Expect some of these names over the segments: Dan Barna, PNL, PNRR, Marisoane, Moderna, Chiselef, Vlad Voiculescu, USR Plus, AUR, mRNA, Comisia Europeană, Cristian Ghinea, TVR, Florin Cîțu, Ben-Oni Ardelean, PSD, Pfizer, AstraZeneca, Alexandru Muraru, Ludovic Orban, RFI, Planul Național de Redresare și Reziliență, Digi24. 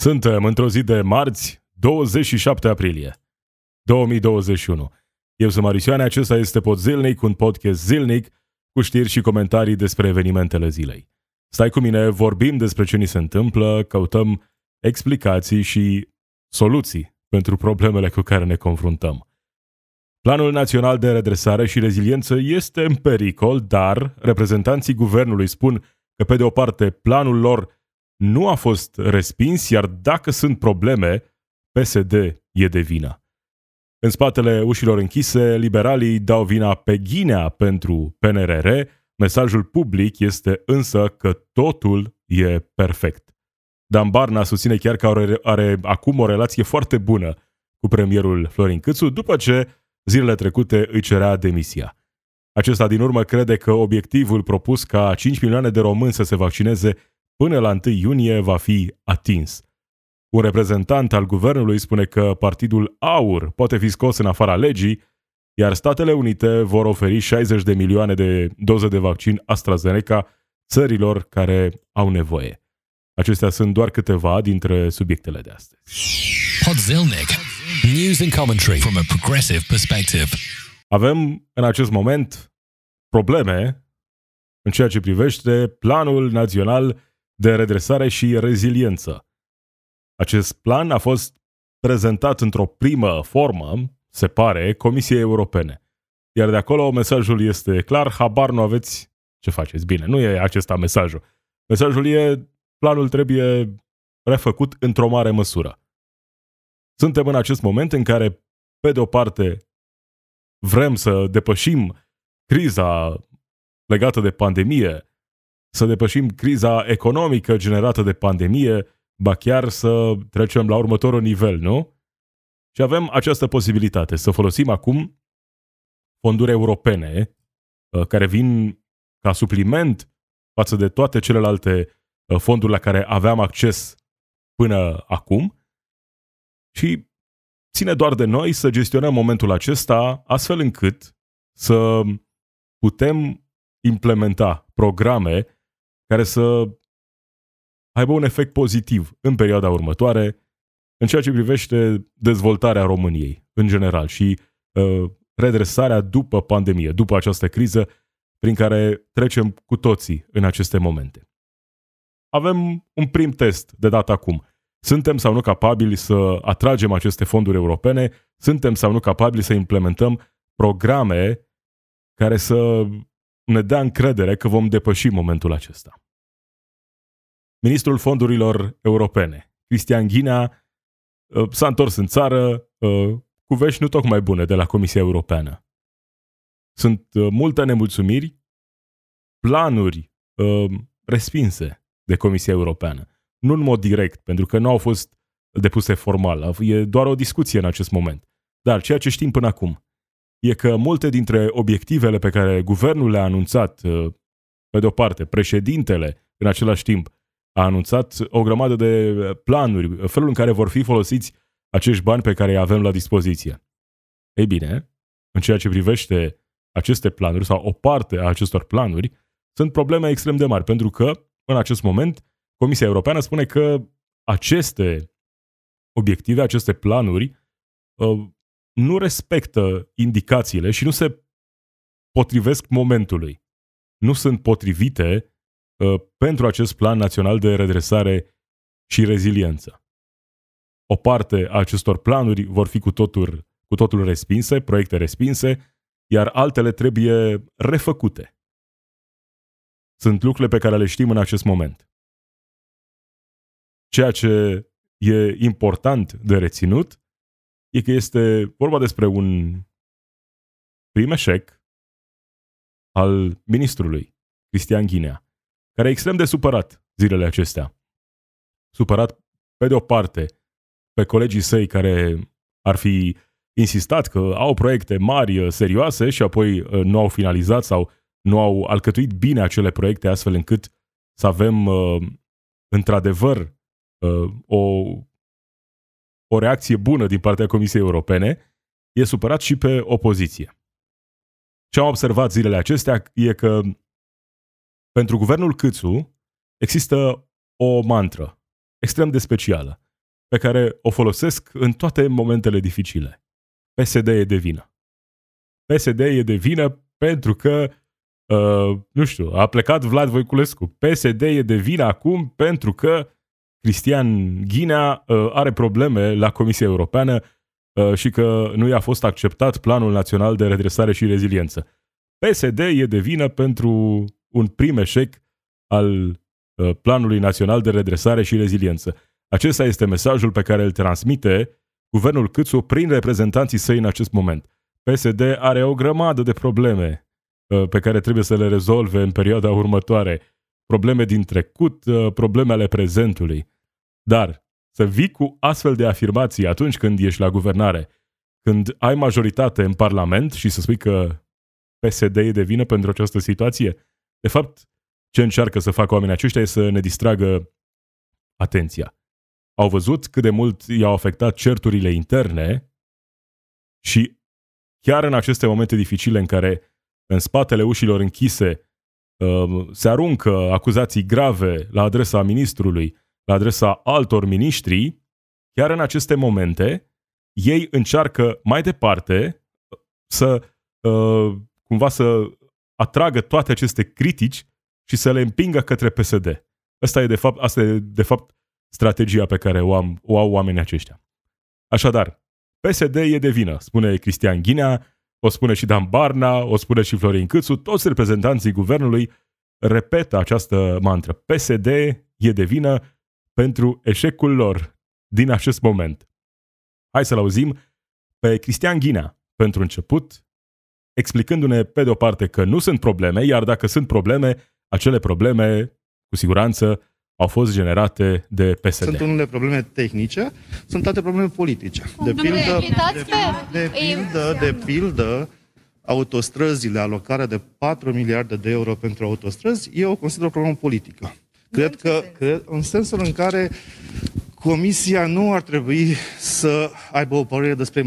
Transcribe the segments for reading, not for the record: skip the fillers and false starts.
Suntem într-o zi de marți, 27 aprilie 2021. Eu sunt Marisoane, acesta este Pod Zilnic, un podcast zilnic cu știri și comentarii despre evenimentele zilei. Stai cu mine, vorbim despre ce ni se întâmplă, căutăm explicații și soluții pentru problemele cu care ne confruntăm. Planul Național de Redresare și Reziliență este în pericol, dar reprezentanții guvernului spun că, pe de o parte, planul lor nu a fost respins, iar dacă sunt probleme, PSD e de vină. În spatele ușilor închise, liberalii dau vina pe Ghinea pentru PNRR, mesajul public este însă că totul e perfect. Dan Barna susține chiar că are acum o relație foarte bună cu premierul Florin Cîțu, după ce zilele trecute îi cerea demisia. Acesta din urmă crede că obiectivul propus ca 5 milioane de români să se vaccineze până la 1 iunie va fi atins. Un reprezentant al guvernului spune că partidul AUR poate fi scos în afara legii, iar Statele Unite vor oferi 60 de milioane de doze de vaccin AstraZeneca țărilor care au nevoie. Acestea sunt doar câteva dintre subiectele de astăzi. Podzilnic. News and commentary from a progressive perspective. Avem în acest moment probleme în ceea ce privește Planul Național de Redresare și Reziliență. Acest plan a fost prezentat într-o primă formă, se pare, Comisiei Europene. Iar de acolo mesajul este clar, habar nu aveți ce faceți. Bine, nu e acesta mesajul. Mesajul e, planul trebuie refăcut într-o mare măsură. Suntem în acest moment în care, pe de o parte, vrem să depășim criza legată de pandemie, să depășim criza economică generată de pandemie, ba chiar să trecem la următorul nivel, nu? Și avem această posibilitate să folosim acum fonduri europene care vin ca supliment față de toate celelalte fonduri la care aveam acces până acum și ține doar de noi să gestionăm momentul acesta astfel încât să putem implementa programe care să aibă un efect pozitiv în perioada următoare în ceea ce privește dezvoltarea României în general și redresarea după pandemie, după această criză prin care trecem cu toții în aceste momente. Avem un prim test de dat acum. Suntem sau nu capabili să atragem aceste fonduri europene? Suntem sau nu capabili să implementăm programe care să ne dea încredere că vom depăși momentul acesta? Ministrul Fondurilor Europene, Cristian Ghinea, s-a întors în țară cu vești nu tocmai bune de la Comisia Europeană. Sunt multe nemulțumiri, planuri respinse de Comisia Europeană. Nu în mod direct, pentru că nu au fost depuse formal. E doar o discuție în acest moment. Dar ceea ce știm până acum e că multe dintre obiectivele pe care guvernul le-a anunțat, pe de-o parte, președintele în același timp a anunțat o grămadă de planuri, felul în care vor fi folosiți acești bani pe care îi avem la dispoziție. Ei bine, în ceea ce privește aceste planuri sau o parte a acestor planuri, sunt probleme extrem de mari, pentru că în acest moment Comisia Europeană spune că aceste obiective, aceste planuri nu respectă indicațiile și nu se potrivesc momentului. Nu sunt potrivite pentru acest Plan Național de Redresare și Reziliență. O parte a acestor planuri vor fi cu totul respinse, proiecte respinse, iar altele trebuie refăcute. Sunt lucrurile pe care le știm în acest moment. Ceea ce e important de reținut e că este vorba despre un prim eșec al ministrului Cristian Ghinea, care e extrem de supărat zilele acestea. Supărat, pe de o parte, pe colegii săi care ar fi insistat că au proiecte mari, serioase și apoi nu au finalizat sau nu au alcătuit bine acele proiecte astfel încât să avem într-adevăr o reacție bună din partea Comisiei Europene. E supărat și pe opoziție. Ce am observat zilele acestea e că pentru guvernul Cîțu există o mantră extrem de specială. pe care o folosesc în toate momentele dificile. PSD e de vină. PSD e de vină pentru că, nu știu, a plecat Vlad Voiculescu. PSD e de vină acum pentru că Cristian Ghinea are probleme la Comisia Europeană și că nu i-a fost acceptat Planul Național de Redresare și Reziliență. PSD e de vină pentru un prim eșec al Planului Național de Redresare și Reziliență. Acesta este mesajul pe care îl transmite guvernul Cîțu prin reprezentanții săi în acest moment. PSD are o grămadă de probleme pe care trebuie să le rezolve în perioada următoare. Probleme din trecut, probleme ale prezentului. Dar să vii cu astfel de afirmații atunci când ești la guvernare, când ai majoritate în Parlament și să spui că PSD e de vină pentru această situație, de fapt, ce încearcă să facă oamenii aceștia e să ne distragă atenția. Au văzut cât de mult i-au afectat certurile interne și chiar în aceste momente dificile în care în spatele ușilor închise se aruncă acuzații grave la adresa ministrului, la adresa altor miniștri, chiar în aceste momente ei încearcă mai departe să cumva să atragă toate aceste critici și să le împingă către PSD. Asta e de fapt strategia pe care o au oamenii aceștia. Așadar, PSD e de vină, spune Cristian Ghinea, o spune și Dan Barna, o spune și Florin Cîțu, toți reprezentanții guvernului repetă această mantră. PSD e de vină pentru eșecul lor din acest moment. Hai să-l auzim pe Cristian Ghinea, pentru început, explicându-ne pe de o parte că nu sunt probleme, iar dacă sunt probleme, acele probleme, cu siguranță, au fost generate de PSD. Sunt unele probleme tehnice, sunt alte probleme politice. De pildă, autostrăzile, alocarea de 4 miliarde de euro pentru autostrăzi, eu o consider o problemă politică. Cred, în sensul în care Comisia nu ar trebui să aibă o părere despre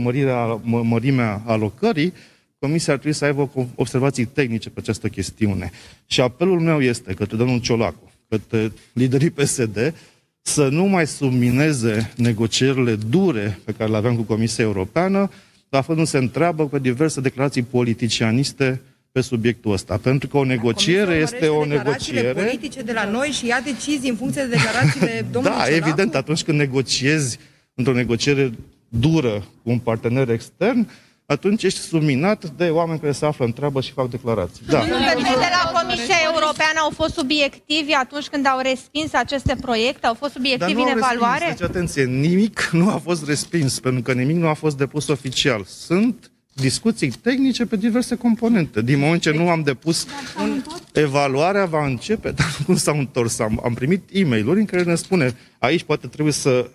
mărimea alocării, Comisia ar trebui să aibă observații tehnice pe această chestiune. Și apelul meu este către domnul Ciolacu, către liderii PSD, să nu mai submineze negocierile dure pe care le aveam cu Comisia Europeană, dar făcându-se întreabă pe diverse declarații politicianiste pe subiectul ăsta. Pentru că o negociere este o negociere. Comisia politice de la noi și ia decizii în funcție de declarațiile domnului Ciolacu. Da, evident, atunci când negociezi într-o negociere dură cu un partener extern, atunci ești subminat de oameni care se află în treabă și fac declarații. Da. Cei de la Comisia Europeană au fost subiectivi atunci când au respins aceste proiecte? Au fost subiectivi în evaluare? Deci, atenție, nimic nu a fost respins, pentru că nimic nu a fost depus oficial. Sunt discuții tehnice pe diverse componente. Din moment ce nu am depus, evaluarea va începe, dar cum s-au întors. Am primit e-mail-uri în care ne spune, aici poate trebuie să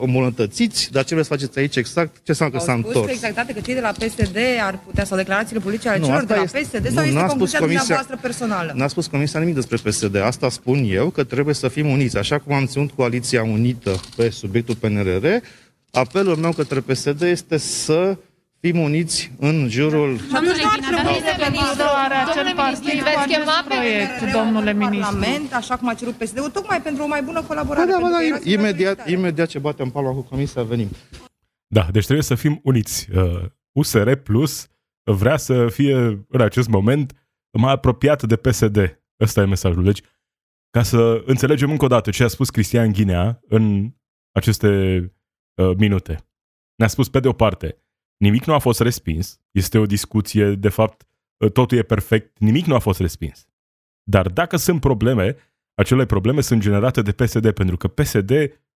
îmbunătățiți, dar ce vreți să faceți aici exact? Ce înseamnă că s-a întors? Au spus exactate că cei de la PSD ar putea, sau declarațiile politice ale celor de la PSD, sau este concluzia dumneavoastră personală? N-a spus Comisia nimic despre PSD. Asta spun eu, că trebuie să fim uniți. Așa cum am ținut coaliția unită pe subiectul PNRR, apelul meu către PSD este să fim uniți în jurul... Domnule ministru, veți chema pe proiect, domnule ministru. Parlament, așa cum a cerut PSD-ul, tocmai pentru o mai bună colaborare. Imediat ce batem palma cu Comisia, venim. Da, deci trebuie să fim uniți. USR Plus vrea să fie, în acest moment, mai apropiat de PSD. Ăsta e mesajul. Deci, ca să înțelegem încă o dată ce a spus Cristian Ghinea în aceste minute. Ne-a spus, pe de o parte, nimic nu a fost respins, este o discuție, de fapt, totul e perfect, nimic nu a fost respins. Dar dacă sunt probleme, acele probleme sunt generate de PSD, pentru că PSD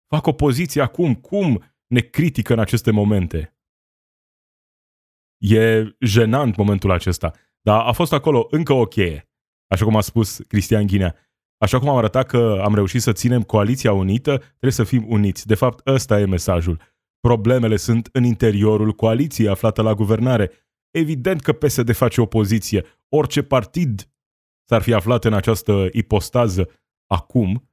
fac opoziție acum. Cum ne critică în aceste momente? E jenant momentul acesta. Dar a fost acolo încă o cheie, așa cum a spus Cristian Ghinea. Așa cum am arătat că am reușit să ținem coaliția unită, trebuie să fim uniți. De fapt, ăsta e mesajul. Problemele sunt în interiorul coaliției aflată la guvernare. Evident că PSD face opoziție. Orice partid s-ar fi aflat în această ipostază acum.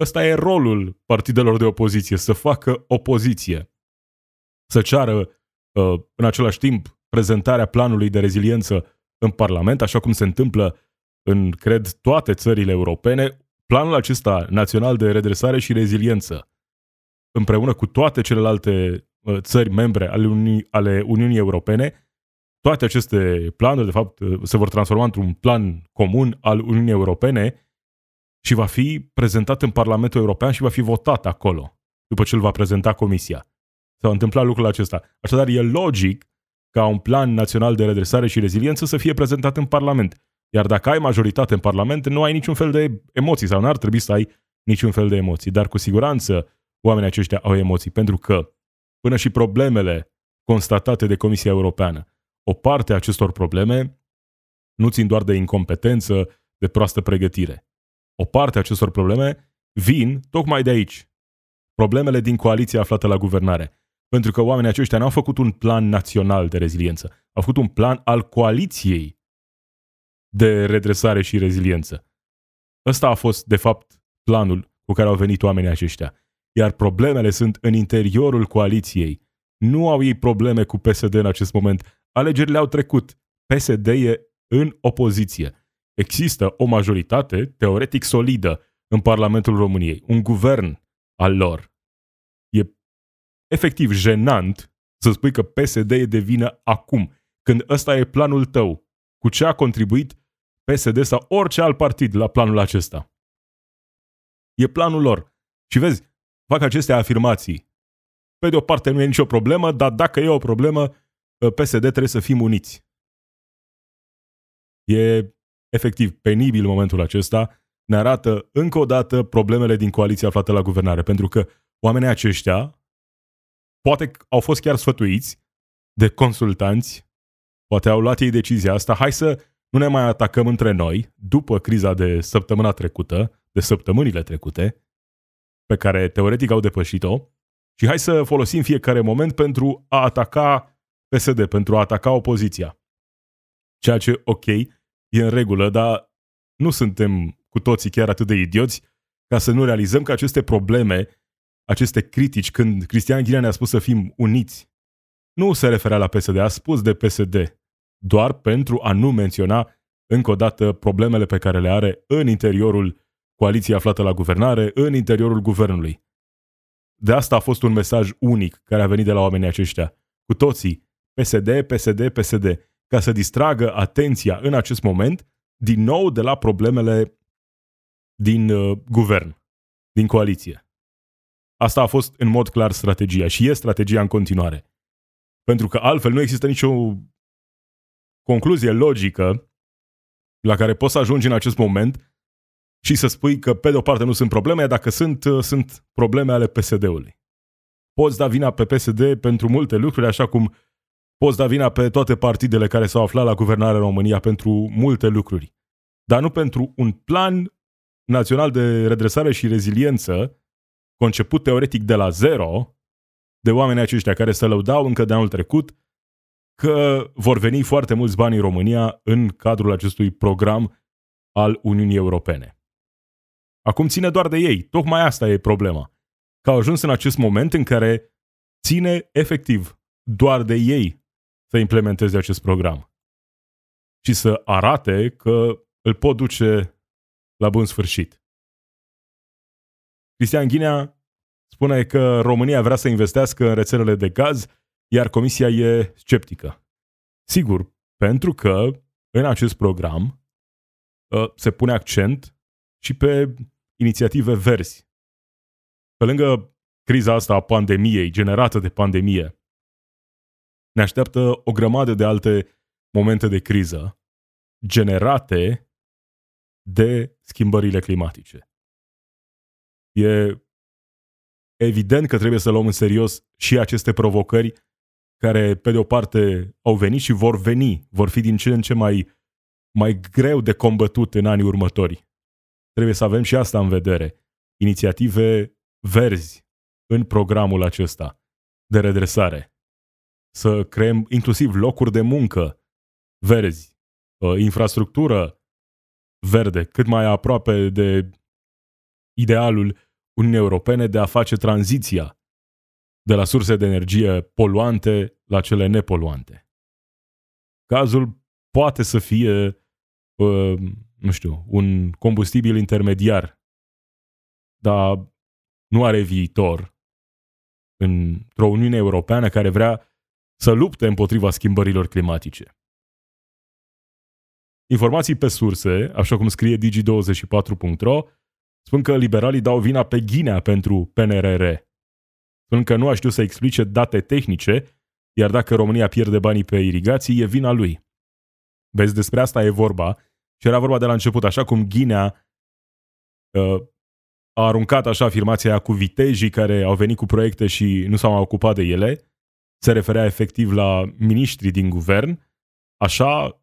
Ăsta e rolul partidelor de opoziție, să facă opoziție. Să ceară în același timp prezentarea planului de reziliență în Parlament, așa cum se întâmplă în, cred, toate țările europene. Planul acesta național de redresare și reziliență împreună cu toate celelalte țări membre ale Uniunii Europene, toate aceste planuri, de fapt, se vor transforma într-un plan comun al Uniunii Europene și va fi prezentat în Parlamentul European și va fi votat acolo, după ce îl va prezenta Comisia. S-a întâmplat lucrul acesta. Așadar, e logic ca un plan național de redresare și reziliență să fie prezentat în Parlament. Iar dacă ai majoritate în Parlament, nu ai niciun fel de emoții sau nu ar trebui să ai niciun fel de emoții. Dar cu siguranță oamenii aceștia au emoții, pentru că până și problemele constatate de Comisia Europeană, o parte a acestor probleme nu țin doar de incompetență, de proastă pregătire. O parte a acestor probleme vin tocmai de aici. Problemele din coaliția aflată la guvernare. Pentru că oamenii aceștia n-au făcut un plan național de reziliență. Au făcut un plan al coaliției de redresare și reziliență. Ăsta a fost, de fapt, planul cu care au venit oamenii aceștia. Iar problemele sunt în interiorul coaliției. Nu au ei probleme cu PSD în acest moment. Alegerile au trecut. PSD e în opoziție. Există o majoritate, teoretic solidă, în Parlamentul României. Un guvern al lor. E efectiv jenant să spui că PSD e de vină acum, când ăsta e planul tău. Cu ce a contribuit PSD sau orice alt partid la planul acesta. E planul lor. Și vezi, fac aceste afirmații. Pe de o parte nu e nicio problemă, dar dacă e o problemă, PSD trebuie să fim uniți. E efectiv penibil momentul acesta. Ne arată încă o dată problemele din coaliția aflată la guvernare, pentru că oamenii aceștia poate au fost chiar sfătuiți de consultanți, poate au luat ei decizia asta, hai să nu ne mai atacăm între noi după criza de săptămâna trecută, de săptămânile trecute, pe care teoretic au depășit-o, și hai să folosim fiecare moment pentru a ataca PSD, pentru a ataca opoziția. Ceea ce, ok, e în regulă, dar nu suntem cu toții chiar atât de idioți ca să nu realizăm că aceste probleme, aceste critici, când Cristian Ghinea ne-a spus să fim uniți, nu se referea la PSD, a spus de PSD, doar pentru a nu menționa încă o dată problemele pe care le are în interiorul coaliției aflată la guvernare, în interiorul guvernului. De asta a fost un mesaj unic care a venit de la oamenii aceștia. Cu toții, PSD, PSD, PSD, ca să distragă atenția în acest moment, din nou de la problemele din guvern, din coaliție. Asta a fost în mod clar strategia și e strategia în continuare. Pentru că altfel nu există nicio concluzie logică la care poți să ajungi în acest moment și să spui că pe de o parte nu sunt probleme, dacă sunt probleme ale PSD-ului. Poți da vina pe PSD pentru multe lucruri, așa cum poți da vina pe toate partidele care s-au aflat la guvernare în România pentru multe lucruri. Dar nu pentru un plan național de redresare și reziliență conceput teoretic de la zero de oamenii aceștia care se lăudau încă de anul trecut că vor veni foarte mulți bani în România în cadrul acestui program al Uniunii Europene. Acum ține doar de ei. Tocmai asta e problema. Că au ajuns în acest moment în care ține efectiv doar de ei să implementeze acest program și să arate că îl pot duce la bun sfârșit. Cristian Ghinea spune că România vrea să investească în rețelele de gaz, iar Comisia e sceptică. Sigur, pentru că în acest program se pune accent și pe inițiative verzi. Pe lângă criza asta a pandemiei, generată de pandemie, ne așteaptă o grămadă de alte momente de criză generate de schimbările climatice. E evident că trebuie să luăm în serios și aceste provocări care, pe de o parte, au venit și vor fi din ce în ce mai greu de combătut în anii următori. Trebuie să avem și asta în vedere. Inițiative verzi în programul acesta de redresare. Să creăm inclusiv locuri de muncă verzi, infrastructură verde, cât mai aproape de idealul Uniunii Europene de a face tranziția de la surse de energie poluante la cele nepoluante. Gazul poate să fie, un combustibil intermediar, dar nu are viitor într-o Uniune Europeană care vrea să lupte împotriva schimbărilor climatice. Informații pe surse, așa cum scrie Digi24.ro, spun că liberalii dau vina pe Ghinea pentru PNRR. Spun că nu a știut să explice date tehnice, iar dacă România pierde banii pe irigații, e vina lui. Vezi, despre asta e vorba. Și era vorba de la început, așa cum Ghinea a aruncat așa afirmația aia cu vitejii care au venit cu proiecte și nu s-au mai ocupat de ele, se referea efectiv la miniștrii din guvern, așa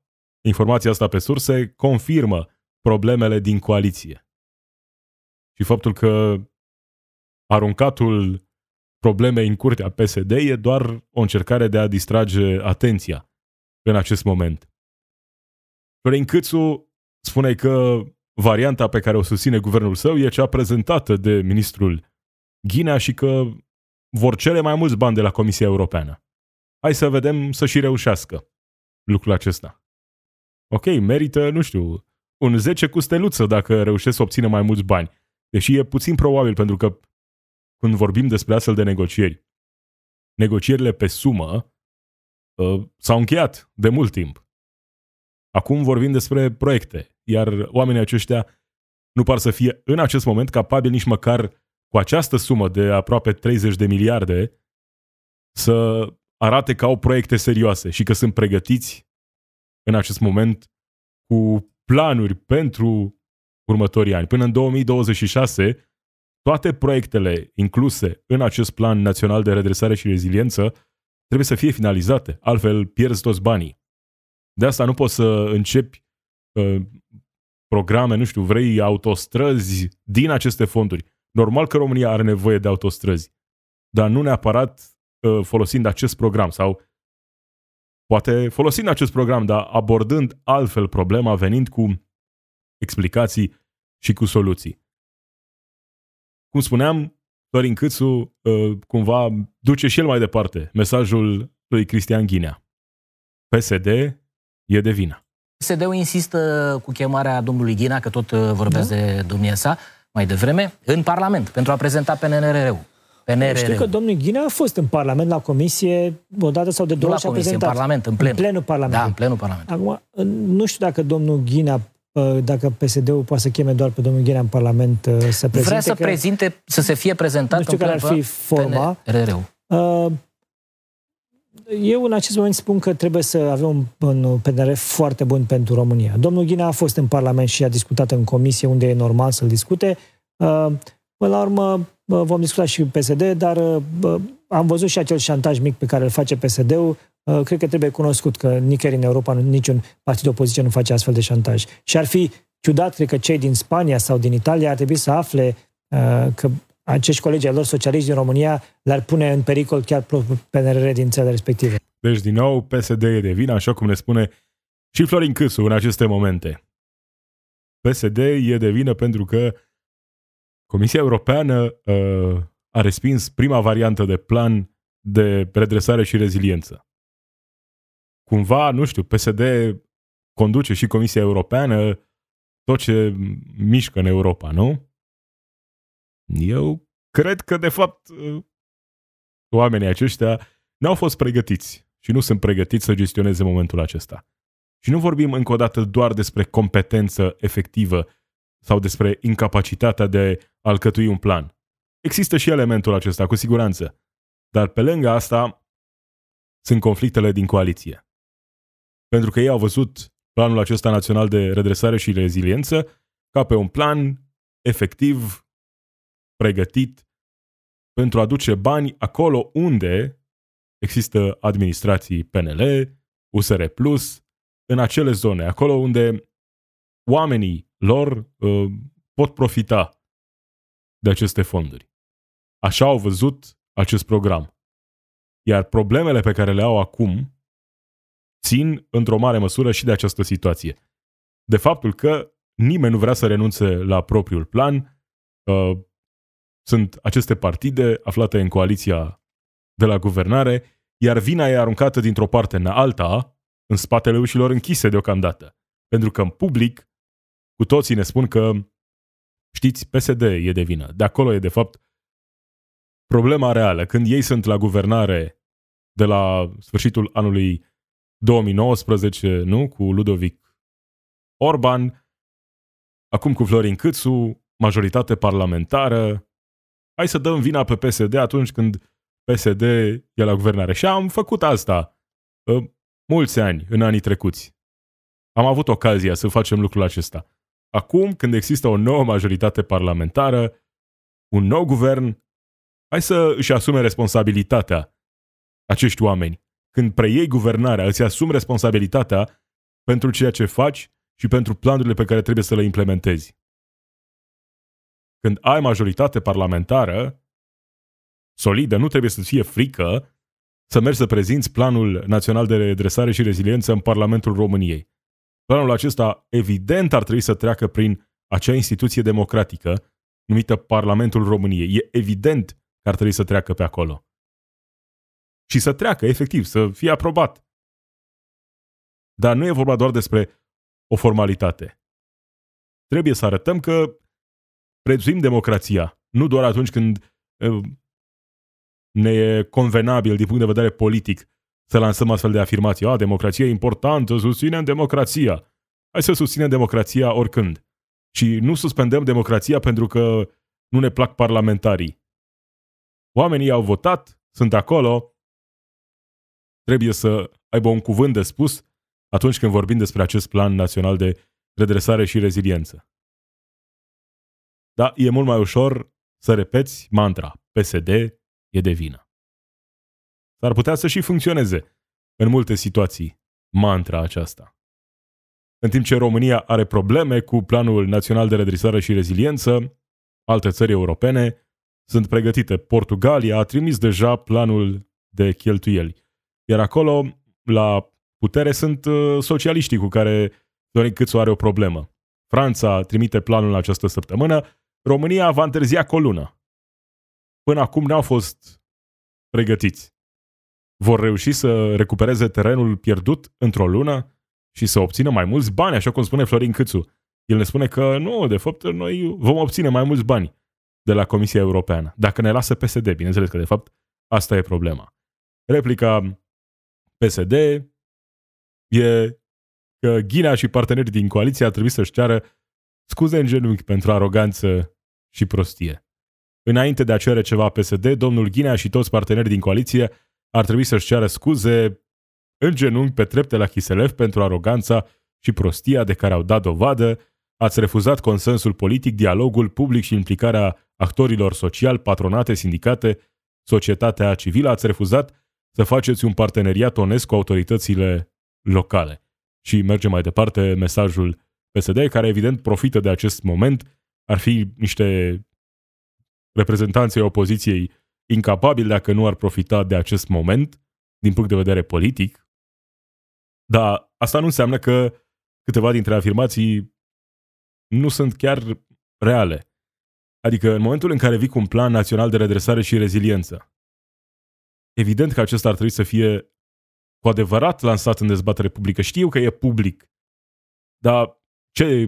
informația asta pe surse confirmă problemele din coaliție. Și faptul că aruncatul problemei în curtea PSD e doar o încercare de a distrage atenția în acest moment. Florin Cîțu spune că varianta pe care o susține guvernul său e cea prezentată de ministrul Ghinea și că vor cere mai mulți bani de la Comisia Europeană. Hai să vedem să și reușească lucrul acesta. Ok, merită, nu știu, un 10 cu steluță dacă reușesc să obțină mai mulți bani. Deși e puțin probabil, pentru că când vorbim despre astfel de negocieri, negocierile pe sumă s-au încheiat de mult timp. Acum vorbim despre proiecte, iar oamenii aceștia nu par să fie în acest moment capabili nici măcar cu această sumă de aproape 30 de miliarde să arate că au proiecte serioase și că sunt pregătiți în acest moment cu planuri pentru următorii ani. Până în 2026, toate proiectele incluse în acest Plan Național de Redresare și Reziliență trebuie să fie finalizate, altfel pierzi toți banii. De asta nu poți să începi programe, nu știu, vrei autostrăzi din aceste fonduri. Normal că România are nevoie de autostrăzi, dar nu neapărat folosind acest program sau poate folosind acest program, dar abordând altfel problema, venind cu explicații și cu soluții. Cum spuneam, Florin Cîțu cumva duce și el mai departe mesajul lui Cristian Ghinea. PSD e de vină. PSD-ul insistă cu chemarea domnului Ghinea, că tot vorbesc de domnia sa mai devreme, în Parlament, pentru a prezenta PNRR-ul. Știu că domnul Ghinea a fost în Parlament, la comisie, o dată sau de două și a prezentat. În Parlament, în plen. În plenul Parlamentului. Da, în plenul Parlamentului. Acum, nu știu dacă domnul Ghinea, dacă PSD-ul poate să cheme doar pe domnul Ghinea în Parlament să prezinte. Vrea să prezinte, să se fie prezentat în plen. Nu știu care ar fi forma. PNRR-ul. Eu în acest moment spun că trebuie să avem un PNR foarte bun pentru România. Domnul Ghinea a fost în Parlament și a discutat în comisie, unde e normal să-l discute. Până la urmă vom discuta și PSD, dar am văzut și acel șantaj mic pe care îl face PSD-ul. Cred că trebuie cunoscut că nicăieri în Europa niciun partid de opoziție nu face astfel de șantaj. Și ar fi ciudat, cred că cei din Spania sau din Italia ar trebui să afle că acești colegi ai lor socialiști din România le-ar pune în pericol chiar PNRR din țările respective. Deci, din nou, PSD e de vină, așa cum ne spune și Florin Cîțu în aceste momente. PSD e de vină pentru că Comisia Europeană a respins prima variantă de plan de redresare și reziliență. Cumva, nu știu, PSD conduce și Comisia Europeană tot ce mișcă în Europa, nu? Eu cred că, de fapt, oamenii aceștia n-au fost pregătiți și nu sunt pregătiți să gestioneze momentul acesta. Și nu vorbim încă o dată doar despre competență efectivă sau despre incapacitatea de a alcătui un plan. Există și elementul acesta, cu siguranță. Dar pe lângă asta sunt conflictele din coaliție. Pentru că ei au văzut planul acesta național de redresare și reziliență ca pe un plan efectiv pregătit pentru a duce bani acolo unde există administrații PNL, USR Plus, în acele zone, acolo unde oamenii lor pot profita de aceste fonduri. Așa au văzut acest program. Iar problemele pe care le au acum țin într-o mare măsură și de această situație. De faptul că nimeni nu vrea să renunțe la propriul plan. Sunt aceste partide aflate în coaliția de la guvernare, iar vina e aruncată dintr-o parte în alta, în spatele ușilor închise deocamdată. Pentru că în public, cu toții ne spun că, știți, PSD e de vină. De acolo e, de fapt, problema reală, când ei sunt la guvernare de la sfârșitul anului 2019, nu? Cu Ludovic Orban, acum cu Florin Cîțu, majoritate parlamentară, hai să dăm vina pe PSD atunci când PSD e la guvernare. Și am făcut asta mulți ani, în anii trecuți. Am avut ocazia să facem lucrul acesta. Acum, când există o nouă majoritate parlamentară, un nou guvern, hai să își asume responsabilitatea acești oameni. Când preiei guvernarea, îți asumi responsabilitatea pentru ceea ce faci și pentru planurile pe care trebuie să le implementezi. Când ai majoritate parlamentară solidă, nu trebuie să-ți fie frică să mergi să prezinți Planul Național de Redresare și Reziliență în Parlamentul României. Planul acesta, evident, ar trebui să treacă prin acea instituție democratică numită Parlamentul României. E evident că ar trebui să treacă pe acolo. Și să treacă, efectiv, să fie aprobat. Dar nu e vorba doar despre o formalitate. Trebuie să arătăm că prețuim democrația, nu doar atunci când ne e convenabil din punct de vedere politic să lansăm astfel de afirmații. A, democrația e importantă, susținem democrația. Hai să susținem democrația oricând. Și nu suspendăm democrația pentru că nu ne plac parlamentarii. Oamenii au votat, sunt acolo, trebuie să aibă un cuvânt de spus atunci când vorbim despre acest Plan Național de Redresare și Reziliență. Dar e mult mai ușor să repeți mantra. PSD e de vină. S-ar putea să și funcționeze în multe situații mantra aceasta. În timp ce România are probleme cu Planul Național de Redresare și Reziliență, alte țări europene sunt pregătite. Portugalia a trimis deja planul de cheltuieli. Iar acolo, la putere, sunt socialiștii cu care Florin Cîțu are o problemă. Franța trimite planul în această săptămână, România va întârzia cu o lună. Până acum n-au fost pregătiți. Vor reuși să recupereze terenul pierdut într-o lună și să obțină mai mulți bani, așa cum spune Florin Cîțu. El ne spune că nu, de fapt, noi vom obține mai mulți bani de la Comisia Europeană, dacă ne lasă PSD. Bineînțeles că, de fapt, asta e problema. Replica PSD e că Ghinea și partenerii din coaliție ar trebui să-și ceară scuze în genunchi pentru aroganță și prostie. Înainte de a cere ceva PSD, domnul Ghinea și toți partenerii din coaliție ar trebui să-și ceară scuze în genunchi pe trepte la Chiselef pentru aroganța și prostia de care au dat dovadă, ați refuzat consensul politic, dialogul public și implicarea actorilor sociali, patronate, sindicate, societatea civilă, ați refuzat să faceți un parteneriat onest cu autoritățile locale. Și merge mai departe mesajul PSD, care evident profită de acest moment. Ar fi niște reprezentanți ai opoziției incapabili dacă nu ar profita de acest moment, din punct de vedere politic. Dar asta nu înseamnă că câteva dintre afirmații nu sunt chiar reale. Adică în momentul în care vii cu un Plan Național de Redresare și Reziliență, evident că acesta ar trebui să fie cu adevărat lansat în dezbatere publică. Știu că e public, dar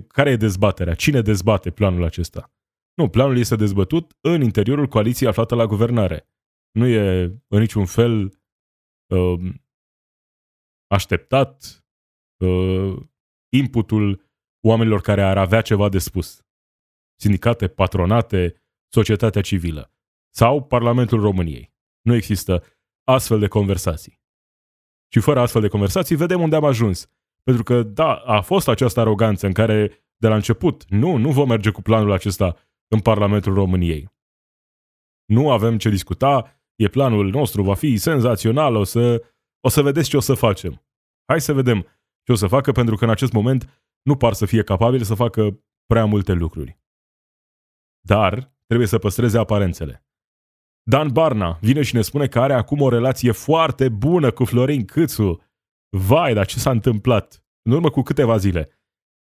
care e dezbaterea? Cine dezbate planul acesta? Nu, planul este dezbătut în interiorul coaliției aflată la guvernare. Nu e în niciun fel așteptat inputul oamenilor care ar avea ceva de spus. Sindicate, patronate, societatea civilă sau Parlamentul României. Nu există astfel de conversații. Și fără astfel de conversații vedem unde am ajuns. Pentru că, da, a fost această aroganță în care, de la început, nu vom merge cu planul acesta în Parlamentul României. Nu avem ce discuta, e planul nostru, va fi senzațional, o să vedeți ce o să facem. Hai să vedem ce o să facă, pentru că în acest moment nu par să fie capabili să facă prea multe lucruri. Dar trebuie să păstreze aparențele. Dan Barna vine și ne spune că are acum o relație foarte bună cu Florin Cîțu. Vai, dar ce s-a întâmplat? În urmă cu câteva zile,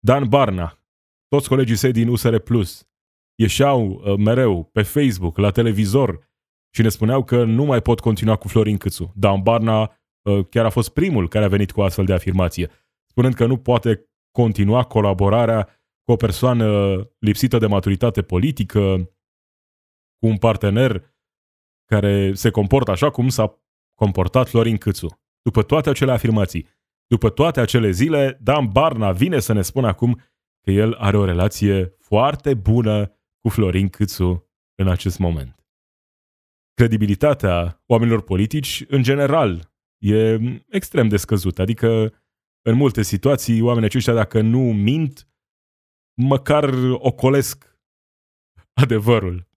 Dan Barna, toți colegii săi din USR Plus, ieșeau mereu pe Facebook, la televizor și ne spuneau că nu mai pot continua cu Florin Cîțu. Dan Barna chiar a fost primul care a venit cu astfel de afirmație, spunând că nu poate continua colaborarea cu o persoană lipsită de maturitate politică, cu un partener care se comportă așa cum s-a comportat Florin Cîțu. După toate acele afirmații, după toate acele zile, Dan Barna vine să ne spună acum că el are o relație foarte bună cu Florin Cîțu în acest moment. Credibilitatea oamenilor politici, în general, e extrem de scăzută. Adică, în multe situații, oamenii aceștia, dacă nu mint, măcar ocolesc adevărul.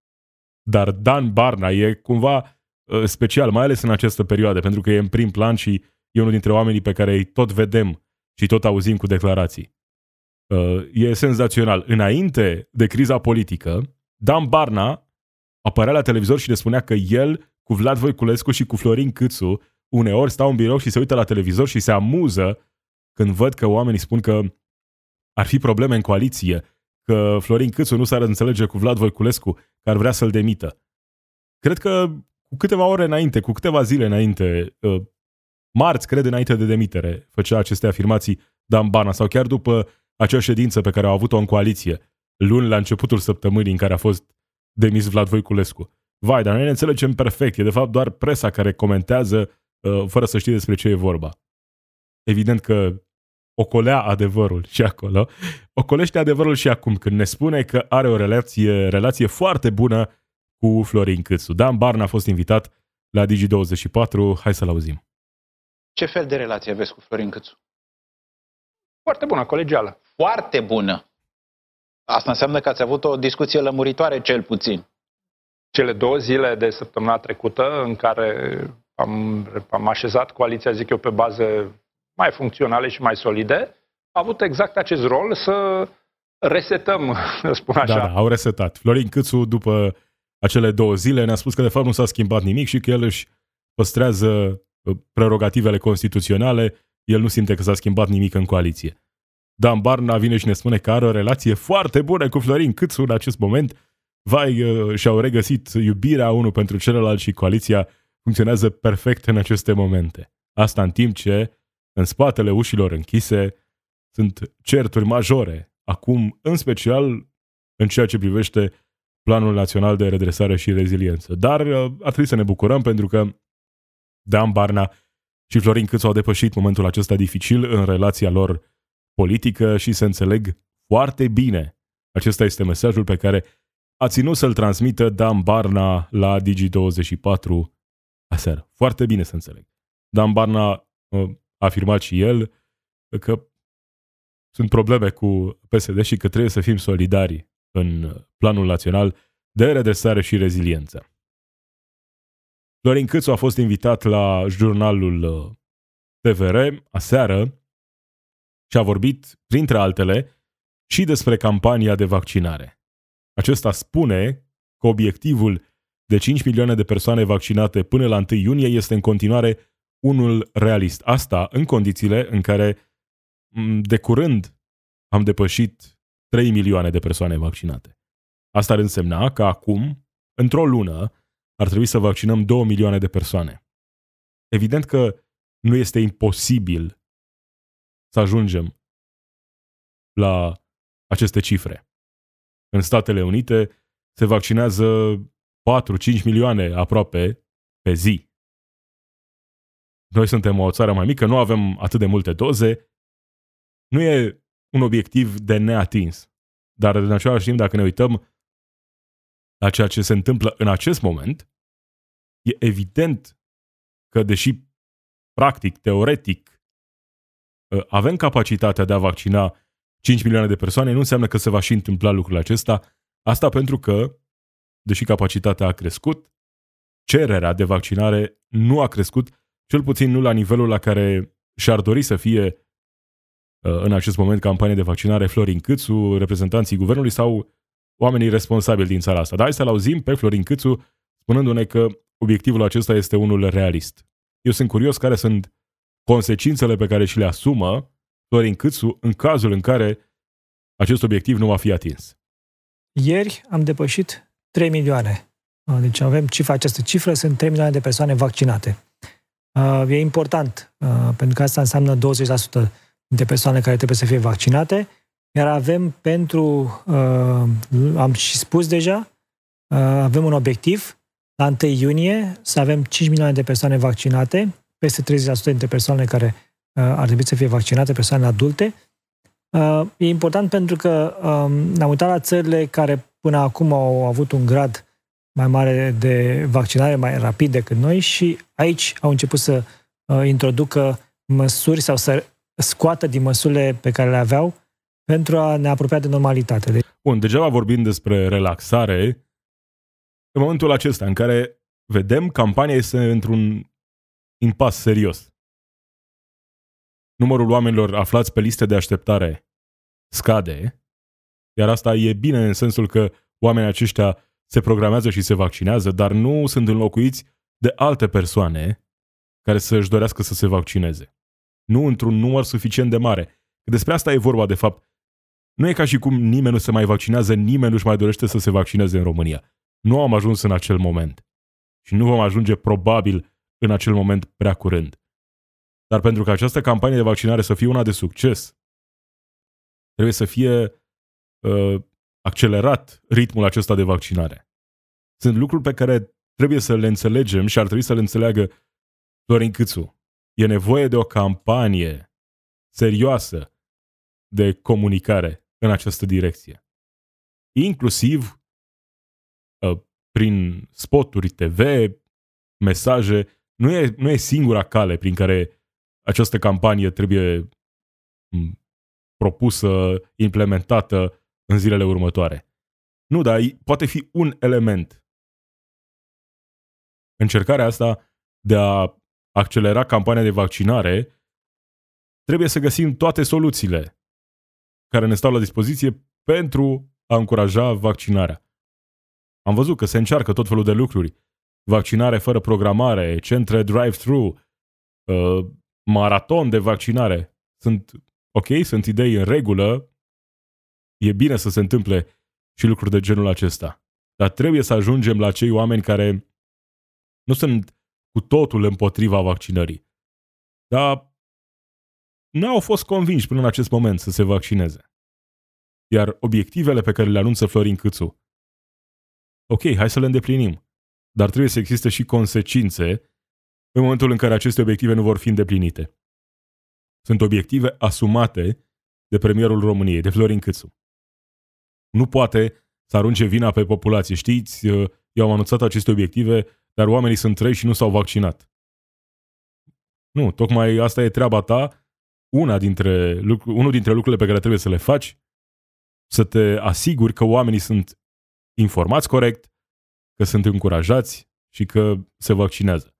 Dar Dan Barna e cumva special, mai ales în această perioadă, pentru că e în prim plan și e unul dintre oamenii pe care îi tot vedem și tot auzim cu declarații. E senzațional. Înainte de criza politică, Dan Barna apărea la televizor și le spunea că el, cu Vlad Voiculescu și cu Florin Cîțu, uneori stau în birou și se uită la televizor și se amuză când văd că oamenii spun că ar fi probleme în coaliție, că Florin Cîțu nu s-ar înțelege cu Vlad Voiculescu, că ar vrea să-l demită. Cred că cu câteva ore înainte, cu câteva zile înainte, marți, cred, înainte de demitere, făcea aceste afirmații Dan Barna, sau chiar după acea ședință pe care au avut-o în coaliție, luni la începutul săptămânii în care a fost demis Vlad Voiculescu. Vai, dar noi ne înțelegem perfect, e de fapt doar presa care comentează fără să știe despre ce e vorba. Evident că ocolea adevărul și acolo, ocolește adevărul și acum, când ne spune că are o relație foarte bună cu Florin Cîțu. Dan Barna a fost invitat la Digi24, hai să-l auzim. Ce fel de relație aveți cu Florin Cîțu? Foarte bună, colegială. Foarte bună. Asta înseamnă că ați avut o discuție lămuritoare, cel puțin. Cele două zile de săptămâna trecută în care am așezat coaliția, zic eu, pe baze mai funcționale și mai solide, a avut exact acest rol să resetăm, să spun așa. Da, au resetat. Florin Cîțu, după acele două zile, ne-a spus că de fapt nu s-a schimbat nimic și că el își păstrează prerogativele constituționale, el nu simte că s-a schimbat nimic în coaliție. Dan Barna vine și ne spune că are o relație foarte bună cu Florin Cîțu în acest moment. Vai, și-au regăsit iubirea unul pentru celălalt și coaliția funcționează perfect în aceste momente. Asta în timp ce, în spatele ușilor închise, sunt certuri majore, acum în special în ceea ce privește Planul Național de Redresare și Reziliență. Dar ar trebui să ne bucurăm pentru că Dan Barna și Florin Cîțu au depășit momentul acesta dificil în relația lor politică și se înțeleg foarte bine. Acesta este mesajul pe care a ținut să-l transmită Dan Barna la Digi24 aseară. Foarte bine se înțeleg. Dan Barna a afirmat și el că sunt probleme cu PSD și că trebuie să fim solidari în Planul Național de Redresare și Reziliență. Florin Cîțu a fost invitat la jurnalul TVR aseară și a vorbit, printre altele, și despre campania de vaccinare. Acesta spune că obiectivul de 5 milioane de persoane vaccinate până la 1 iunie este în continuare unul realist. Asta în condițiile în care de curând am depășit 3 milioane de persoane vaccinate. Asta ar însemna că acum, într-o lună, ar trebui să vaccinăm 2 milioane de persoane. Evident că nu este imposibil să ajungem la aceste cifre. În Statele Unite se vaccinează 4-5 milioane aproape pe zi. Noi suntem o țară mai mică, nu avem atât de multe doze. Nu e un obiectiv de neatins. Dar în același timp, dacă ne uităm la ceea ce se întâmplă în acest moment, e evident că, deși practic, teoretic, avem capacitatea de a vaccina 5 milioane de persoane, nu înseamnă că se va și întâmpla lucrul acesta. Asta pentru că, deși capacitatea a crescut, cererea de vaccinare nu a crescut, cel puțin nu la nivelul la care și-ar dori să fie în acest moment campania de vaccinare Florin Cîțu, reprezentanții guvernului sau oamenii responsabili din țara asta. Dar hai să-l auzim pe Florin Cîțu spunându-ne că obiectivul acesta este unul realist. Eu sunt curios care sunt consecințele pe care și le asumă Florin Cîțu în cazul în care acest obiectiv nu va fi atins. Ieri am depășit 3 milioane. Deci avem această cifră, sunt 3 milioane de persoane vaccinate. E important, pentru că asta înseamnă 20% de persoane care trebuie să fie vaccinate, iar avem am și spus deja, avem un obiectiv La 1 iunie să avem 5 milioane de persoane vaccinate, peste 30% dintre persoanele care ar trebui să fie vaccinate, persoane adulte. E important pentru că ne-am uitat la țările care până acum au avut un grad mai mare de vaccinare, mai rapid decât noi și aici au început să introducă măsuri sau să scoată din măsurile pe care le aveau pentru a ne apropia de normalitate. Bun, degeaba vorbim despre relaxare în momentul acesta în care vedem campania este într-un impas serios. Numărul oamenilor aflați pe liste de așteptare scade, iar asta e bine în sensul că oamenii aceștia se programează și se vaccinează, dar nu sunt înlocuiți de alte persoane care să-și dorească să se vaccineze. Nu într-un număr suficient de mare. Despre asta e vorba, de fapt. Nu e ca și cum nimeni nu se mai vaccinează, nimeni nu-și mai dorește să se vaccineze în România. Nu am ajuns în acel moment. Și nu vom ajunge probabil în acel moment prea curând. Dar pentru că această campanie de vaccinare să fie una de succes, trebuie să fie accelerat ritmul acesta de vaccinare. Sunt lucruri pe care trebuie să le înțelegem și ar trebui să le înțeleagă Florin Cîțu. E nevoie de o campanie serioasă de comunicare în această direcție. Inclusiv prin spoturi TV, mesaje. Nu e singura cale prin care această campanie trebuie propusă, implementată în zilele următoare. Nu, dar poate fi un element. Încercarea asta de a accelera campania de vaccinare, trebuie să găsim toate soluțiile care ne stau la dispoziție pentru a încuraja vaccinarea. Am văzut că se încearcă tot felul de lucruri. Vaccinare fără programare, centre drive-thru, maraton de vaccinare. Sunt ok, sunt idei în regulă. E bine să se întâmple și lucruri de genul acesta. Dar trebuie să ajungem la cei oameni care nu sunt cu totul împotriva vaccinării. Dar nu au fost convinși până în acest moment să se vaccineze. Iar obiectivele pe care le anunță Florin Cîțu, ok, hai să le îndeplinim, dar trebuie să existe și consecințe în momentul în care aceste obiective nu vor fi îndeplinite. Sunt obiective asumate de premierul României, de Florin Cîțu. Nu poate să arunce vina pe populație. Știți, eu am anunțat aceste obiective, dar oamenii sunt trei și nu s-au vaccinat. Nu, tocmai asta e treaba ta. Unul dintre lucrurile pe care trebuie să le faci, să te asiguri că oamenii sunt informați corect, că sunt încurajați și că se vaccinează.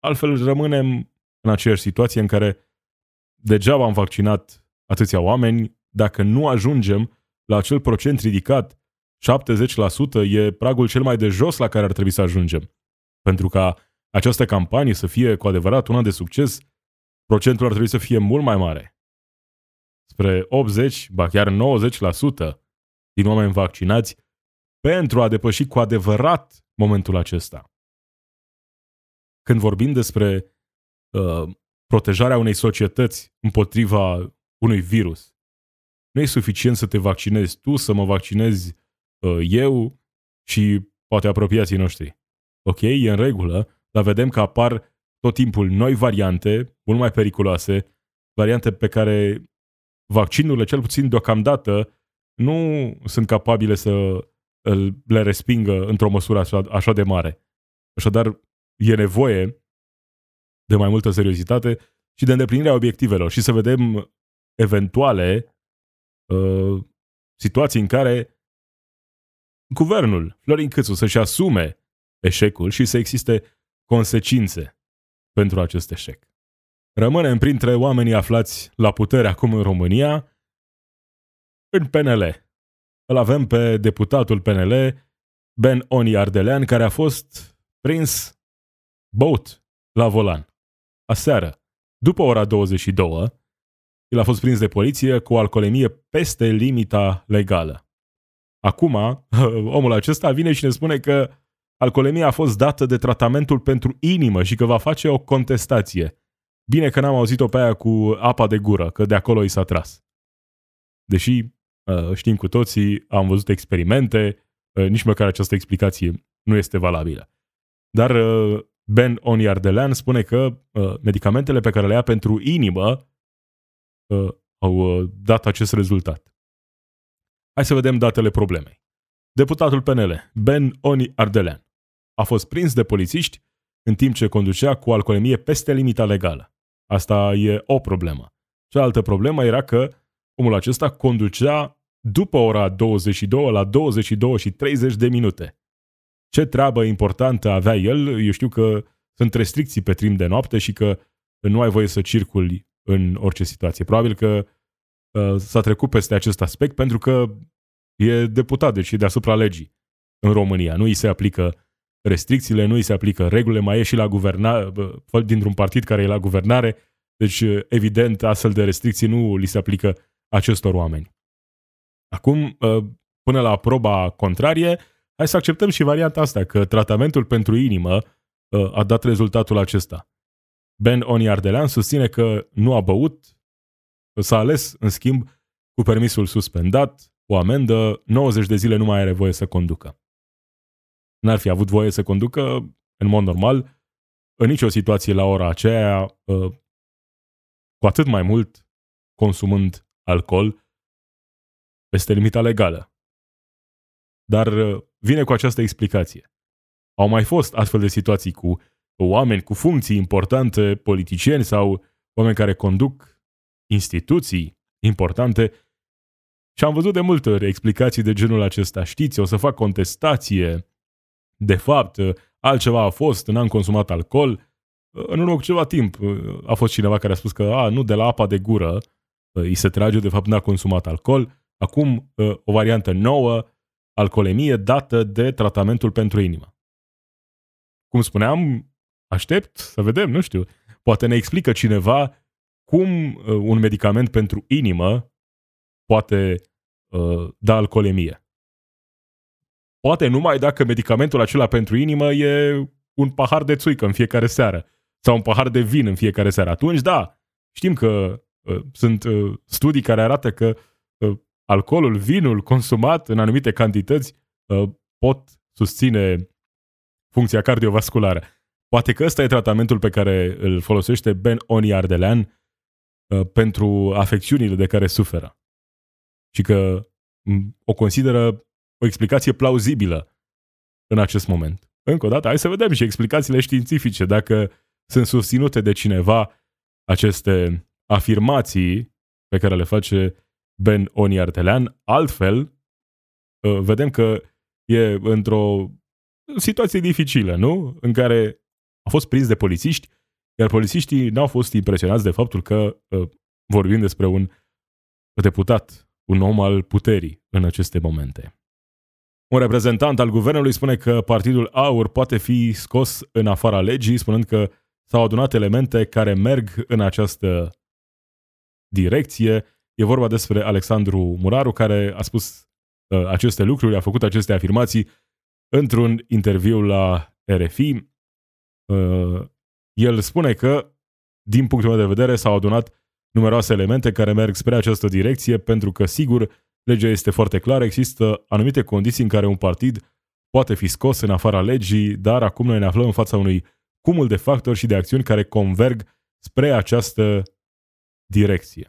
Altfel rămânem în aceeași situație în care degeaba am vaccinat atâția oameni dacă nu ajungem la acel procent ridicat. 70% e pragul cel mai de jos la care ar trebui să ajungem. Pentru ca această campanie să fie cu adevărat una de succes, procentul ar trebui să fie mult mai mare. Spre 80, ba chiar 90% din oameni vaccinați pentru a depăși cu adevărat momentul acesta. Când vorbim despre protejarea unei societăți împotriva unui virus, nu e suficient să te vaccinezi tu, să mă vaccinezi eu și poate apropiații noștri. Ok, e în regulă, dar vedem că apar tot timpul noi variante, mult mai periculoase, variante pe care vaccinurile, cel puțin deocamdată, nu sunt capabile să le respingă într-o măsură așa de mare. Așadar, e nevoie de mai multă seriozitate și de îndeplinirea obiectivelor și să vedem eventuale situații în care guvernul Florin Cîțu să-și asume eșecul și să existe consecințe pentru acest eșec. Rămânem printre oamenii aflați la putere acum în România, în PNL. Îl avem pe deputatul PNL, Ben-Oni Ardelean, care a fost prins băut la volan. Aseară, după ora 22, el a fost prins de poliție cu alcoolemie peste limita legală. Acum, omul acesta vine și ne spune că alcoolemia a fost dată de tratamentul pentru inimă și că va face o contestație. Bine că n-am auzit-o pe aia cu apa de gură, că de acolo i s-a tras. Deși știm cu toții, am văzut experimente, nici măcar această explicație nu este valabilă. Dar Ben-Oni Ardelean spune că medicamentele pe care le ia pentru inimă au dat acest rezultat. Hai să vedem datele problemei. Deputatul PNL, Ben-Oni Ardelean, a fost prins de polițiști în timp ce conducea cu alcoolemie peste limita legală. Asta e o problemă. Cealaltă problemă era că omul acesta conducea după ora 22 la 22 și 30 de minute. Ce treabă importantă avea el? Eu știu că sunt restricții pe timp de noapte și că nu ai voie să circuli în orice situație. Probabil că s-a trecut peste acest aspect pentru că e deputat, deci e deasupra legii în România. Nu îi se aplică restricțiile, nu îi se aplică regulile, mai e și la guvernare, dintr-un partid care e la guvernare, deci evident astfel de restricții nu li se aplică acestor oameni. Acum, până la proba contrarie, hai să acceptăm și varianta asta, că tratamentul pentru inimă a dat rezultatul acesta. Ben-Oni Ardelean susține că nu a băut, s-a ales, în schimb, cu permisul suspendat, o amendă, 90 de zile nu mai are voie să conducă. N-ar fi avut voie să conducă, în mod normal, în nicio situație la ora aceea, cu atât mai mult consumând alcool peste limita legală. Dar vine cu această explicație. Au mai fost astfel de situații cu oameni cu funcții importante, politicieni sau oameni care conduc instituții importante și am văzut de multe ori explicații de genul acesta. Știți, o să fac contestație, de fapt, altceva a fost, n-am consumat alcool. În urmă cu ceva timp a fost cineva care a spus că nu, de la apa de gură îi se trage, de fapt n-a consumat alcool. Acum o variantă nouă, alcoolemie dată de tratamentul pentru inimă. Cum spuneam, aștept să vedem, nu știu, poate ne explică cineva cum un medicament pentru inimă poate da alcoolemie. Poate numai dacă medicamentul acela pentru inimă e un pahar de țuică în fiecare seară sau un pahar de vin în fiecare seară. Atunci, da, știm că sunt studii care arată că alcoolul, vinul consumat în anumite cantități pot susține funcția cardiovasculară. Poate că ăsta e tratamentul pe care îl folosește Ben-Oni Ardelean pentru afecțiunile de care suferă. Și că o consideră o explicație plauzibilă în acest moment. Încă o dată, hai să vedem și explicațiile științifice. Dacă sunt susținute de cineva aceste afirmații pe care le face Ben-Oni Ardelean, altfel vedem că e într-o situație dificilă, nu? În care a fost prins de polițiști, iar polițiștii n-au fost impresionați de faptul că vorbim despre un deputat, un om al puterii în aceste momente. Un reprezentant al guvernului spune că partidul AUR poate fi scos în afara legii, spunând că s-au adunat elemente care merg în această direcție. E vorba despre Alexandru Muraru, care a spus aceste lucruri, a făcut aceste afirmații într-un interviu la RFI. El spune că, din punctul meu de vedere, s-au adunat numeroase elemente care merg spre această direcție, pentru că, sigur, legea este foarte clară, există anumite condiții în care un partid poate fi scos în afara legii, dar acum noi ne aflăm în fața unui cumul de factori și de acțiuni care converg spre această direcție.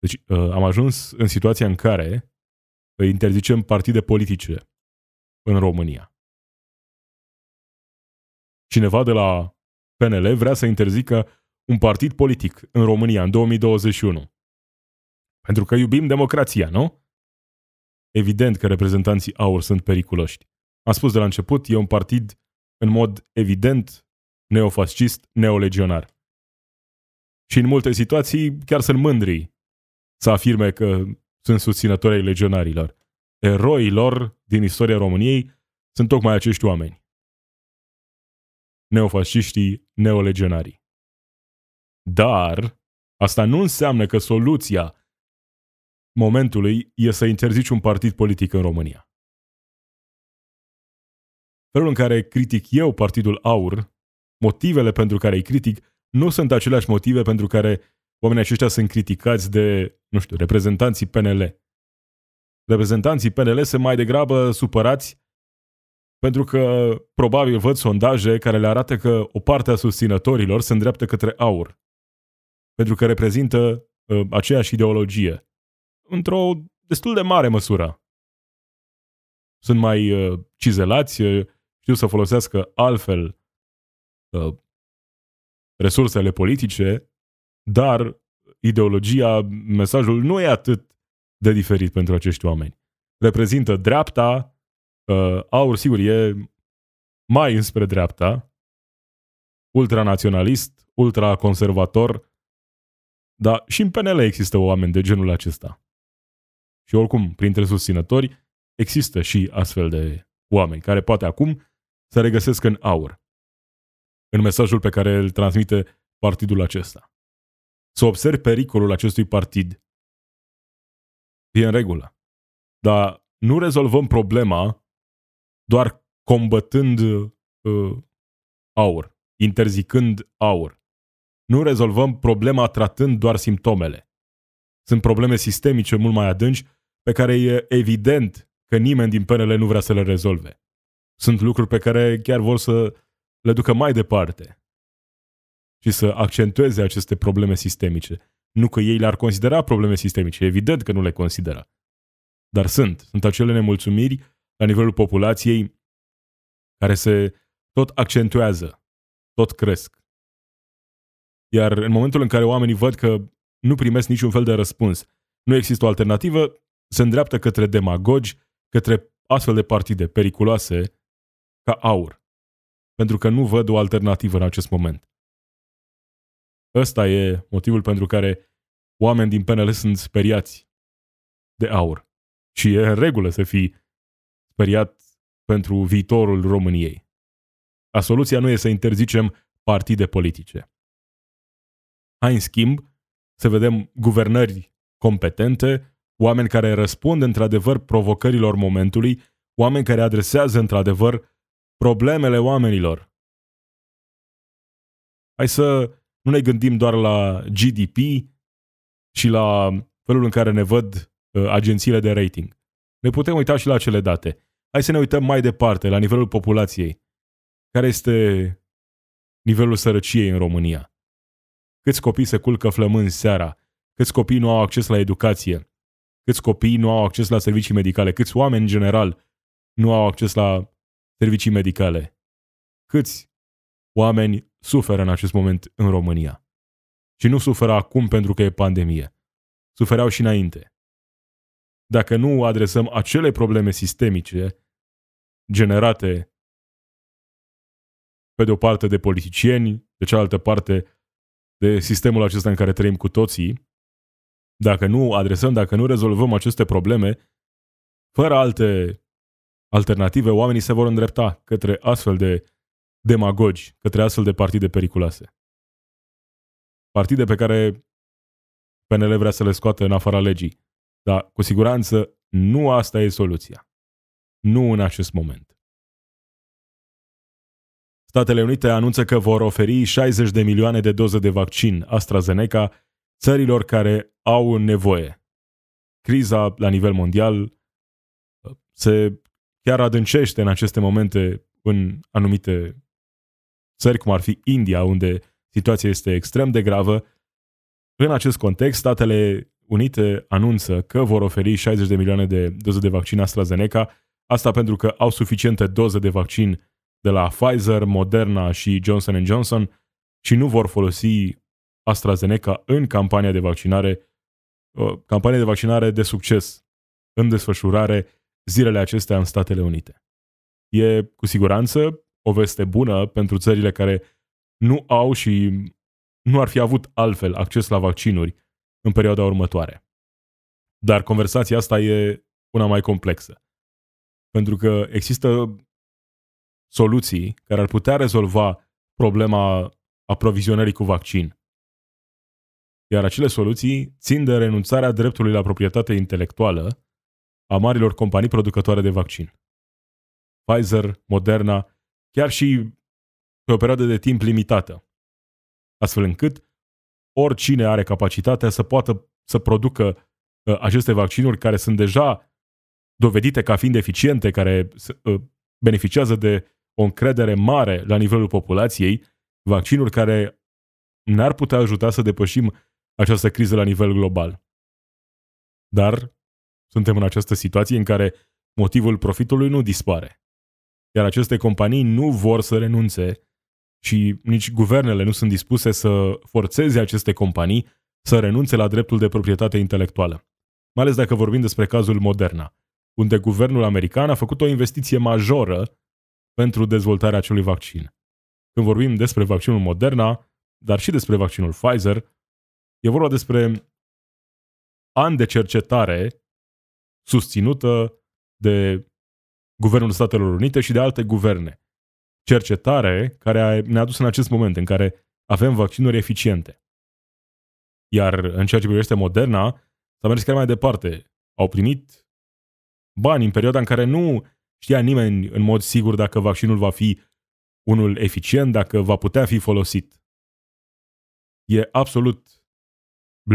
Deci am ajuns în situația în care interzicem partide politice în România. Cineva de la PNL vrea să interzică un partid politic în România în 2021. Pentru că iubim democrația, nu? Evident că reprezentanții AUR sunt periculoși. Am spus de la început, e un partid în mod evident neofascist, neolegionar. Și în multe situații chiar sunt mândri să afirme că sunt susținători ai legionarilor. Eroilor din istoria României sunt tocmai acești oameni. Neofasciștii, neolegionarii. Dar asta nu înseamnă că soluția momentului e să interzici un partid politic în România. Felul în care critic eu partidul AUR, motivele pentru care îi critic, nu sunt aceleași motive pentru care oamenii aceștia sunt criticați de, nu știu, reprezentanții PNL. Reprezentanții PNL sunt mai degrabă supărați Pentru că probabil văd sondaje care le arată că o parte a susținătorilor se îndreaptă către AUR. Pentru că reprezintă aceeași ideologie. Într-o destul de mare măsură. Sunt mai cizelați, știu să folosească altfel resursele politice, dar ideologia, mesajul nu e atât de diferit pentru acești oameni. Reprezintă dreapta, AUR, sigur, e mai înspre dreapta, ultranaționalist, ultraconservator, dar și în PNL există oameni de genul acesta. Și oricum, printre susținători, există și astfel de oameni care poate acum se regăsesc în AUR, în mesajul pe care îl transmite partidul acesta. Să observi pericolul acestui partid e în regulă, dar nu rezolvăm problema doar combătând AUR, interzicând AUR. Nu rezolvăm problema tratând doar simptomele. Sunt probleme sistemice mult mai adânci pe care e evident că nimeni din PNL nu vrea să le rezolve. Sunt lucruri pe care chiar vor să le ducă mai departe și să accentueze aceste probleme sistemice. Nu că ei le-ar considera probleme sistemice, evident că nu le consideră. Dar sunt acele nemulțumiri la nivelul populației care se tot accentuează, tot cresc. Iar în momentul în care oamenii văd că nu primesc niciun fel de răspuns, nu există o alternativă, se îndreaptă către demagogi, către astfel de partide periculoase ca AUR. Pentru că nu văd o alternativă în acest moment. Ăsta e motivul pentru care oameni din PNL sunt speriați de AUR. Și e în regulă să fii speriat pentru viitorul României. A soluția nu e să interzicem partide politice. Hai, în schimb, să vedem guvernări competente, oameni care răspund într-adevăr provocărilor momentului, oameni care adresează într-adevăr problemele oamenilor. Hai să nu ne gândim doar la GDP și la felul în care ne văd agențiile de rating. Ne putem uita și la cele date. Hai să ne uităm mai departe, la nivelul populației. Care este nivelul sărăciei în România? Câți copii se culcă flămâni seara? Câți copii nu au acces la educație? Câți copii nu au acces la servicii medicale? Câți oameni, în general, nu au acces la servicii medicale? Câți oameni suferă în acest moment în România? Și nu suferă acum pentru că e pandemie. Sufereau și înainte. Dacă nu adresăm acele probleme sistemice generate pe de o parte de politicieni, de cealaltă parte de sistemul acesta în care trăim cu toții, dacă nu rezolvăm aceste probleme, fără alte alternative, oamenii se vor îndrepta către astfel de demagogi, către astfel de partide periculoase. Partide pe care PNL vrea să le scoată în afara legii. Dar, cu siguranță, nu asta e soluția. Nu în acest moment. Statele Unite anunță că vor oferi 60 de milioane de doze de vaccin AstraZeneca țărilor care au nevoie. Criza la nivel mondial se chiar adâncește în aceste momente în anumite țări, cum ar fi India, unde situația este extrem de gravă. În acest context, Statele Unite anunță că vor oferi 60 de milioane de doze de vaccin AstraZeneca, asta pentru că au suficiente doze de vaccin de la Pfizer, Moderna și Johnson & Johnson și nu vor folosi AstraZeneca în campania de vaccinare de succes în desfășurare zilele acestea în Statele Unite. E cu siguranță o veste bună pentru țările care nu au și nu ar fi avut altfel acces la vaccinuri în perioada următoare. Dar conversația asta e una mai complexă. Pentru că există soluții care ar putea rezolva problema aprovizionării cu vaccin. Iar acele soluții țin de renunțarea dreptului la proprietate intelectuală a marilor companii producătoare de vaccin. Pfizer, Moderna, chiar și pe o perioadă de timp limitată. Astfel încât oricine are capacitatea să poată să producă aceste vaccinuri care sunt deja dovedite ca fiind eficiente, care beneficiază de o încredere mare la nivelul populației, vaccinuri care ne-ar putea ajuta să depășim această criză la nivel global. Dar suntem în această situație în care motivul profitului nu dispare. Iar aceste companii nu vor să renunțe și nici guvernele nu sunt dispuse să forțeze aceste companii să renunțe la dreptul de proprietate intelectuală. Mai ales dacă vorbim despre cazul Moderna, unde guvernul american a făcut o investiție majoră pentru dezvoltarea acelui vaccin. Când vorbim despre vaccinul Moderna, dar și despre vaccinul Pfizer, e vorba despre ani de cercetare susținută de Guvernul Statelor Unite și de alte guverne. Cercetare care ne-a dus în acest moment în care avem vaccinuri eficiente. Iar în ceea ce privește Moderna, s-a mers chiar mai departe. Au primit bani în perioada în care nu știa nimeni în mod sigur dacă vaccinul va fi unul eficient, dacă va putea fi folosit. E absolut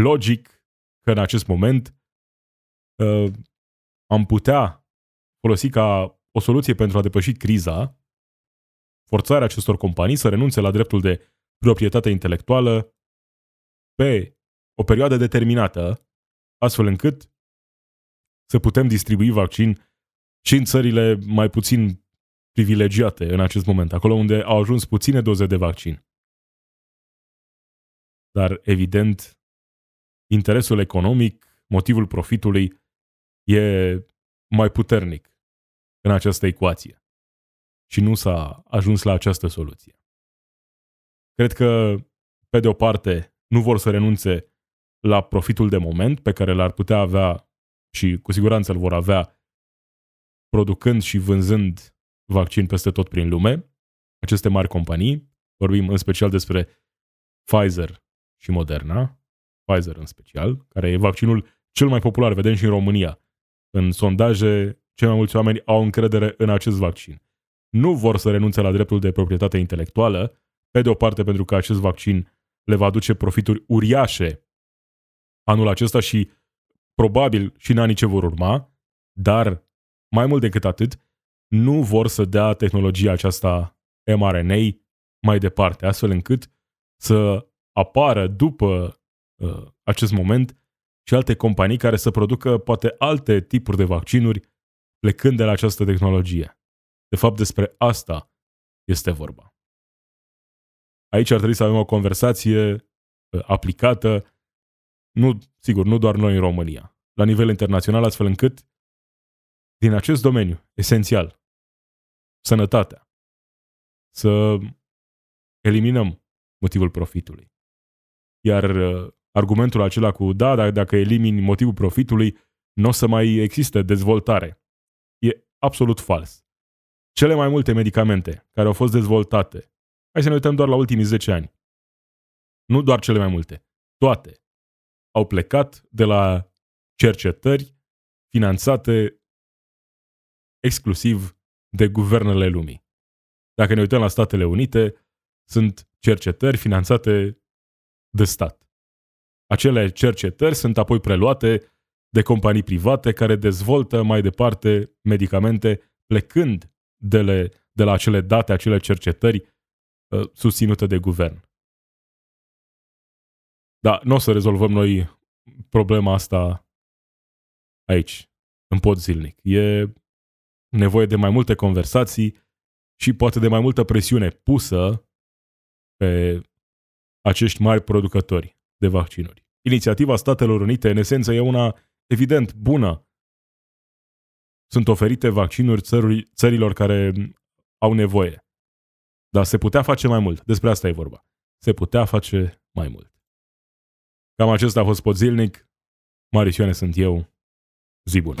logic că în acest moment am putea folosi ca o soluție pentru a depăși criza forțarea acestor companii să renunțe la dreptul de proprietate intelectuală pe o perioadă determinată, astfel încât să putem distribui vaccin și în țările mai puțin privilegiate în acest moment, acolo unde au ajuns puține doze de vaccin. Dar, evident, interesul economic, motivul profitului, e mai puternic în această ecuație. Și nu s-a ajuns la această soluție. Cred că, pe de o parte, nu vor să renunțe la profitul de moment pe care l-ar putea avea și cu siguranță îl vor avea producând și vânzând vaccin peste tot prin lume. Aceste mari companii, vorbim în special despre Pfizer și Moderna, Pfizer în special, care e vaccinul cel mai popular, vedem și în România. În sondaje, cei mai mulți oameni au încredere în acest vaccin. Nu vor să renunțe la dreptul de proprietate intelectuală, pe de o parte pentru că acest vaccin le va aduce profituri uriașe anul acesta și probabil și în anii ce vor urma, dar mai mult decât atât, nu vor să dea tehnologia aceasta mRNA mai departe, astfel încât să apară după acest moment și alte companii care să producă poate alte tipuri de vaccinuri plecând de la această tehnologie. De fapt, despre asta este vorba. Aici ar trebui să avem o conversație aplicată, nu doar noi în România, la nivel internațional, astfel încât din acest domeniu esențial, sănătatea, să eliminăm motivul profitului. Iar argumentul acela cu da, dar dacă elimini motivul profitului, nu o să mai existe dezvoltare. E absolut fals. Cele mai multe medicamente care au fost dezvoltate, hai să ne uităm doar la ultimii 10 ani, nu doar cele mai multe, toate, au plecat de la cercetări finanțate exclusiv de guvernele lumii. Dacă ne uităm la Statele Unite, sunt cercetări finanțate de stat. Acele cercetări sunt apoi preluate de companii private care dezvoltă mai departe medicamente plecând de la acele date, acele cercetări susținute de guvern. Dar nu o să rezolvăm noi problema asta aici, în pod zilnic. E nevoie de mai multe conversații și poate de mai multă presiune pusă pe acești mari producători de vaccinuri. Inițiativa Statelor Unite, în esență, e una evident bună. Sunt oferite vaccinuri țărilor care au nevoie. Dar se putea face mai mult. Despre asta e vorba. Se putea face mai mult. Cam acesta a fost Pod Zilnic. Marisoane sunt eu. Zi bună!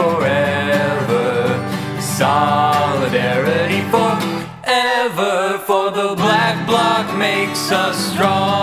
forever. Solidarity forever for the us strong.